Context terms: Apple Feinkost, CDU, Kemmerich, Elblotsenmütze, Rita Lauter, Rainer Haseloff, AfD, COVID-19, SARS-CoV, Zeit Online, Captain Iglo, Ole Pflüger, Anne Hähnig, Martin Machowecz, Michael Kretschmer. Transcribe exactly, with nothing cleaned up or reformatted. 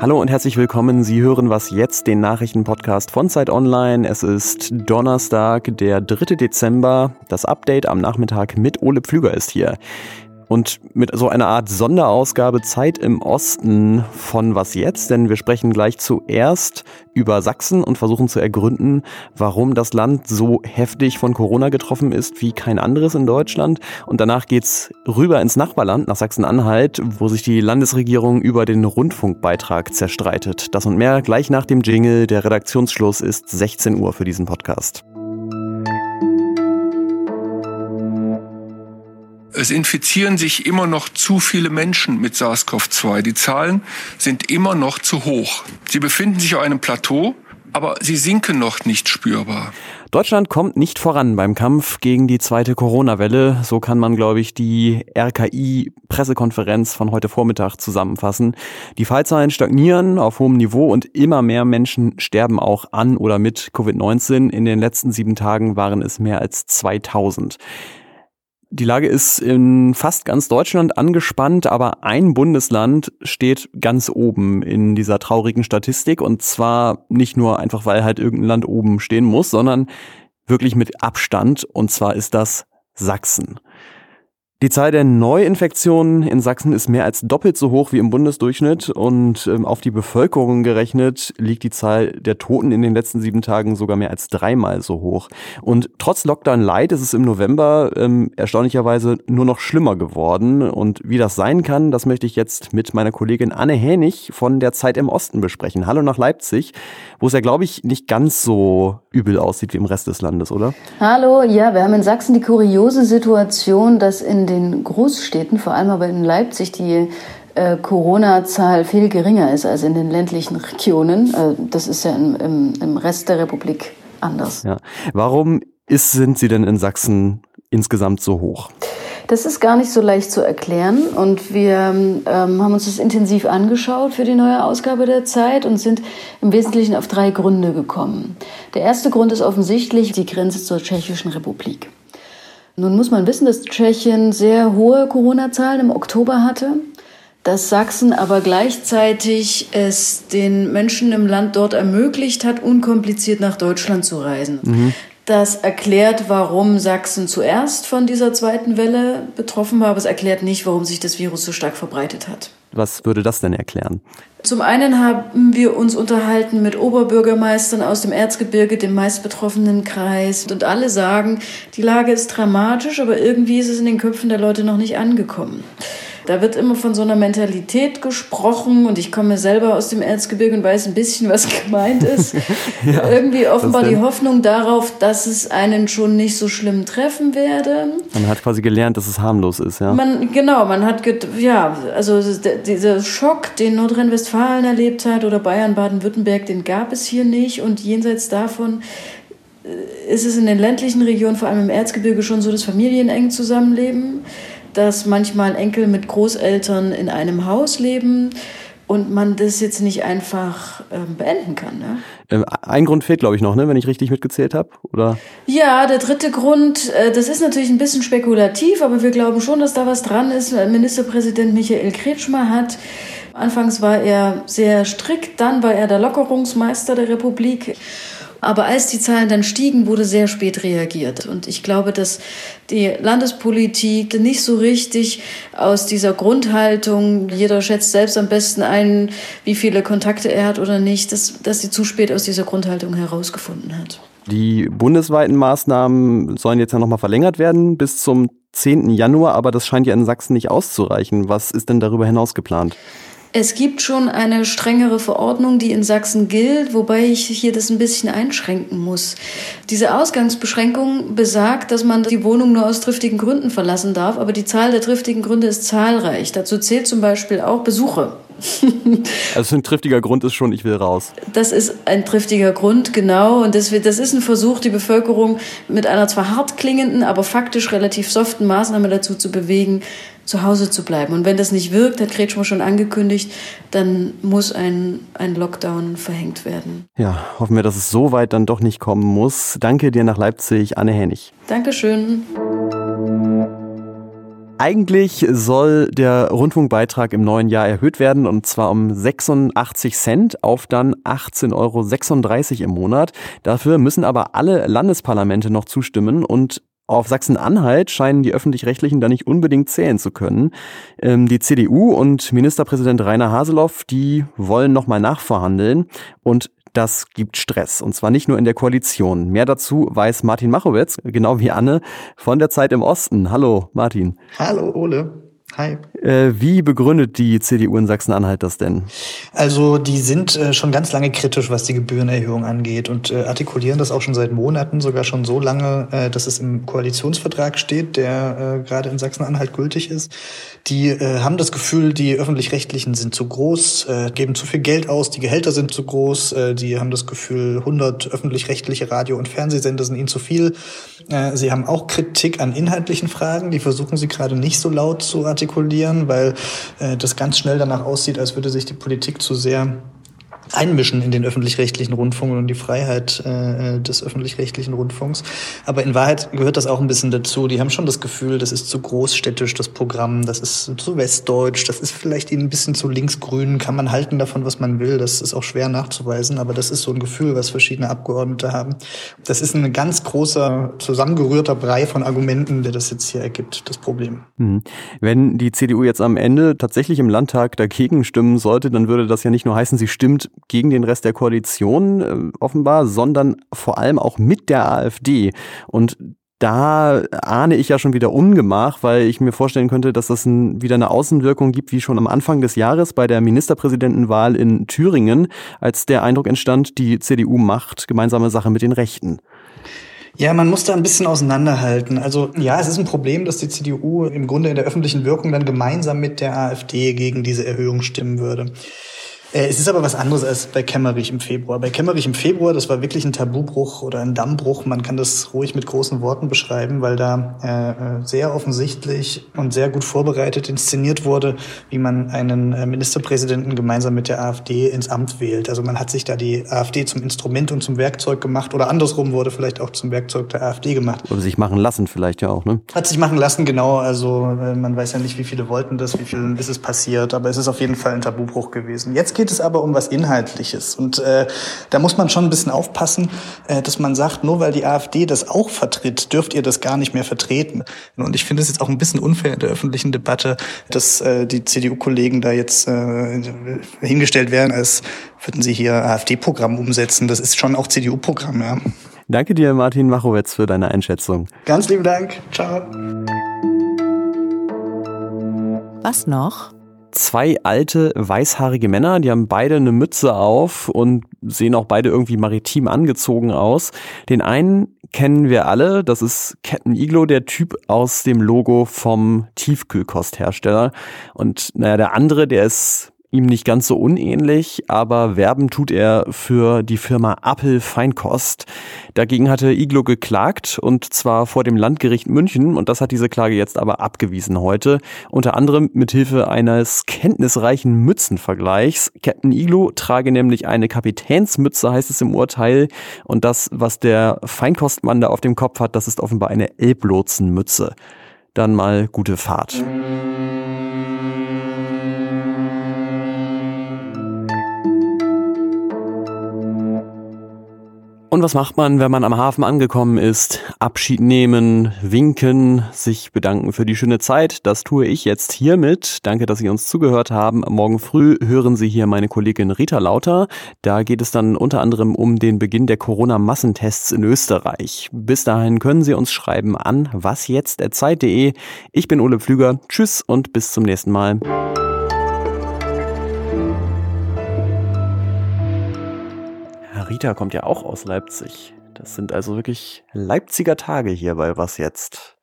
Hallo und herzlich willkommen. Sie hören Was jetzt, den Nachrichtenpodcast von Zeit Online. Es ist Donnerstag, der dritte Dezember. Das Update am Nachmittag mit Ole Pflüger ist hier. Und mit so einer Art Sonderausgabe Zeit im Osten von Was jetzt, denn wir sprechen gleich zuerst über Sachsen und versuchen zu ergründen, warum das Land so heftig von Corona getroffen ist wie kein anderes in Deutschland. Und danach geht's rüber ins Nachbarland, nach Sachsen-Anhalt, wo sich die Landesregierung über den Rundfunkbeitrag zerstreitet. Das und mehr gleich nach dem Jingle. Der Redaktionsschluss ist sechzehn Uhr für diesen Podcast. Es infizieren sich immer noch zu viele Menschen mit SARS-CoV zwei. Die Zahlen sind immer noch zu hoch. Sie befinden sich auf einem Plateau, aber sie sinken noch nicht spürbar. Deutschland kommt nicht voran beim Kampf gegen die zweite Corona-Welle. So kann man, glaube ich, die R K I-Pressekonferenz von heute Vormittag zusammenfassen. Die Fallzahlen stagnieren auf hohem Niveau und immer mehr Menschen sterben auch an oder mit Covid neunzehn. In den letzten sieben Tagen waren es mehr als zweitausend. Die Lage ist in fast ganz Deutschland angespannt, aber ein Bundesland steht ganz oben in dieser traurigen Statistik, und zwar nicht nur einfach, weil halt irgendein Land oben stehen muss, sondern wirklich mit Abstand, und zwar ist das Sachsen. Die Zahl der Neuinfektionen in Sachsen ist mehr als doppelt so hoch wie im Bundesdurchschnitt, und ähm, auf die Bevölkerung gerechnet liegt die Zahl der Toten in den letzten sieben Tagen sogar mehr als dreimal so hoch. Und trotz Lockdown Light ist es im November ähm, erstaunlicherweise nur noch schlimmer geworden, und wie das sein kann, das möchte ich jetzt mit meiner Kollegin Anne Hähnig von der Zeit im Osten besprechen. Hallo nach Leipzig, wo es ja, glaube ich, nicht ganz so übel aussieht wie im Rest des Landes, oder? Hallo, ja, wir haben in Sachsen die kuriose Situation, dass in den Großstädten, vor allem aber in Leipzig, die äh, Corona-Zahl viel geringer ist als in den ländlichen Regionen. Äh, das ist ja im, im, im Rest der Republik anders. Ja. Warum ist, sind sie denn in Sachsen insgesamt so hoch? Das ist gar nicht so leicht zu erklären, und wir ähm, haben uns das intensiv angeschaut für die neue Ausgabe der Zeit und sind im Wesentlichen auf drei Gründe gekommen. Der erste Grund ist offensichtlich die Grenze zur Tschechischen Republik. Nun muss man wissen, dass Tschechien sehr hohe Corona-Zahlen im Oktober hatte, dass Sachsen aber gleichzeitig es den Menschen im Land dort ermöglicht hat, unkompliziert nach Deutschland zu reisen. Mhm. Das erklärt, warum Sachsen zuerst von dieser zweiten Welle betroffen war, aber es erklärt nicht, warum sich das Virus so stark verbreitet hat. Was würde das denn erklären? Zum einen haben wir uns unterhalten mit Oberbürgermeistern aus dem Erzgebirge, dem meistbetroffenen Kreis. Und alle sagen, die Lage ist dramatisch, aber irgendwie ist es in den Köpfen der Leute noch nicht angekommen. Da wird immer von so einer Mentalität gesprochen, und ich komme selber aus dem Erzgebirge und weiß ein bisschen, was gemeint ist. ja, irgendwie offenbar die Hoffnung darauf, dass es einen schon nicht so schlimm treffen werde. Man hat quasi gelernt, dass es harmlos ist, ja? Man, genau, man hat, get- ja, also d- dieser Schock, den Nordrhein-Westfalen erlebt hat oder Bayern, Baden-Württemberg, den gab es hier nicht, und jenseits davon ist es in den ländlichen Regionen, vor allem im Erzgebirge, schon so, dass Familien eng zusammenleben, dass manchmal Enkel mit Großeltern in einem Haus leben und man das jetzt nicht einfach äh, beenden kann. Ne? Ein Grund fehlt, glaube ich, noch, ne? Wenn ich richtig mitgezählt habe, oder? Ja, der dritte Grund, äh, das ist natürlich ein bisschen spekulativ, aber wir glauben schon, dass da was dran ist. Ministerpräsident Michael Kretschmer hat, anfangs war er sehr strikt, dann war er der Lockerungsmeister der Republik. Aber als die Zahlen dann stiegen, wurde sehr spät reagiert. Und ich glaube, dass die Landespolitik nicht so richtig aus dieser Grundhaltung, jeder schätzt selbst am besten ein, wie viele Kontakte er hat oder nicht, dass, dass sie zu spät aus dieser Grundhaltung herausgefunden hat. Die bundesweiten Maßnahmen sollen jetzt ja nochmal verlängert werden bis zum zehnten Januar, aber das scheint ja in Sachsen nicht auszureichen. Was ist denn darüber hinaus geplant? Es gibt schon eine strengere Verordnung, die in Sachsen gilt, wobei ich hier das ein bisschen einschränken muss. Diese Ausgangsbeschränkung besagt, dass man die Wohnung nur aus triftigen Gründen verlassen darf, aber die Zahl der triftigen Gründe ist zahlreich. Dazu zählt zum Beispiel auch Besuche. Also ein triftiger Grund ist schon, ich will raus. Das ist ein triftiger Grund, genau. Und das, das ist ein Versuch, die Bevölkerung mit einer zwar hart klingenden, aber faktisch relativ soften Maßnahme dazu zu bewegen, zu Hause zu bleiben. Und wenn das nicht wirkt, hat Kretschmer schon angekündigt, dann muss ein, ein Lockdown verhängt werden. Ja, hoffen wir, dass es so weit dann doch nicht kommen muss. Danke dir nach Leipzig, Anne Hähnig. Dankeschön. Eigentlich soll der Rundfunkbeitrag im neuen Jahr erhöht werden, und zwar um sechsundachtzig Cent auf dann achtzehn Euro sechsunddreißig im Monat. Dafür müssen aber alle Landesparlamente noch zustimmen, und auf Sachsen-Anhalt scheinen die Öffentlich-Rechtlichen da nicht unbedingt zählen zu können. Die C D U und Ministerpräsident Rainer Haseloff, die wollen nochmal nachverhandeln, und das gibt Stress, und zwar nicht nur in der Koalition. Mehr dazu weiß Martin Machowecz, genau wie Anne, von der Zeit im Osten. Hallo Martin. Hallo Ole. Hi. Wie begründet die C D U in Sachsen-Anhalt das denn? Also die sind schon ganz lange kritisch, was die Gebührenerhöhung angeht, und artikulieren das auch schon seit Monaten, sogar schon so lange, dass es im Koalitionsvertrag steht, der gerade in Sachsen-Anhalt gültig ist. Die haben das Gefühl, die Öffentlich-Rechtlichen sind zu groß, geben zu viel Geld aus, die Gehälter sind zu groß, die haben das Gefühl, hundert öffentlich-rechtliche Radio- und Fernsehsender sind ihnen zu viel. Sie haben auch Kritik an inhaltlichen Fragen, die versuchen sie gerade nicht so laut zu artikulieren. artikulieren, weil äh, das ganz schnell danach aussieht, als würde sich die Politik zu sehr einmischen in den öffentlich-rechtlichen Rundfunk und die Freiheit äh, des öffentlich-rechtlichen Rundfunks. Aber in Wahrheit gehört das auch ein bisschen dazu. Die haben schon das Gefühl, das ist zu großstädtisch, das Programm, das ist zu westdeutsch, das ist vielleicht ihnen ein bisschen zu linksgrün, kann man halten davon, was man will, das ist auch schwer nachzuweisen, aber das ist so ein Gefühl, was verschiedene Abgeordnete haben. Das ist ein ganz großer, zusammengerührter Brei von Argumenten, der das jetzt hier ergibt, das Problem. Wenn die C D U jetzt am Ende tatsächlich im Landtag dagegen stimmen sollte, dann würde das ja nicht nur heißen, sie stimmt gegen den Rest der Koalition äh, offenbar, sondern vor allem auch mit der AfD. Und da ahne ich ja schon wieder Ungemach, weil ich mir vorstellen könnte, dass das ein, wieder eine Außenwirkung gibt, wie schon am Anfang des Jahres bei der Ministerpräsidentenwahl in Thüringen, als der Eindruck entstand, die C D U macht gemeinsame Sache mit den Rechten. Ja, man muss da ein bisschen auseinanderhalten. Also ja, es ist ein Problem, dass die C D U im Grunde in der öffentlichen Wirkung dann gemeinsam mit der AfD gegen diese Erhöhung stimmen würde. Es ist aber was anderes als bei Kemmerich im Februar. Bei Kemmerich im Februar, das war wirklich ein Tabubruch oder ein Dammbruch. Man kann das ruhig mit großen Worten beschreiben, weil da äh, sehr offensichtlich und sehr gut vorbereitet inszeniert wurde, wie man einen Ministerpräsidenten gemeinsam mit der AfD ins Amt wählt. Also man hat sich da die AfD zum Instrument und zum Werkzeug gemacht, oder andersrum wurde vielleicht auch zum Werkzeug der AfD gemacht. Oder sich machen lassen vielleicht ja auch, ne? Hat sich machen lassen, genau. Also äh, man weiß ja nicht, wie viele wollten das, wie vielen ist es passiert, aber es ist auf jeden Fall ein Tabubruch gewesen. Jetzt geht es aber um was Inhaltliches, und äh, da muss man schon ein bisschen aufpassen, äh, dass man sagt, nur weil die AfD das auch vertritt, dürft ihr das gar nicht mehr vertreten. Und ich finde es jetzt auch ein bisschen unfair in der öffentlichen Debatte, dass äh, die C D U-Kollegen da jetzt äh, hingestellt werden, als würden sie hier AfD-Programm umsetzen. Das ist schon auch C D U-Programm, ja. Danke dir, Martin Machowecz, für deine Einschätzung. Ganz lieben Dank. Ciao. Was noch? Zwei alte, weißhaarige Männer, die haben beide eine Mütze auf und sehen auch beide irgendwie maritim angezogen aus. Den einen kennen wir alle, das ist Captain Iglo, der Typ aus dem Logo vom Tiefkühlkosthersteller. Und naja, der andere, der ist ihm nicht ganz so unähnlich, aber werben tut er für die Firma Apple Feinkost. Dagegen hatte Iglo geklagt, und zwar vor dem Landgericht München, und das hat diese Klage jetzt aber abgewiesen heute. Unter anderem mithilfe eines kenntnisreichen Mützenvergleichs. Captain Iglo trage nämlich eine Kapitänsmütze, heißt es im Urteil, und das, was der Feinkostmann da auf dem Kopf hat, das ist offenbar eine Elblotsenmütze. Dann mal gute Fahrt. Und was macht man, wenn man am Hafen angekommen ist? Abschied nehmen, winken, sich bedanken für die schöne Zeit. Das tue ich jetzt hiermit. Danke, dass Sie uns zugehört haben. Morgen früh hören Sie hier meine Kollegin Rita Lauter. Da geht es dann unter anderem um den Beginn der Corona-Massentests in Österreich. Bis dahin können Sie uns schreiben an wasjetzt at zeit punkt de. Ich bin Ole Pflüger. Tschüss und bis zum nächsten Mal. Rita kommt ja auch aus Leipzig. Das sind also wirklich Leipziger Tage hier bei Was jetzt?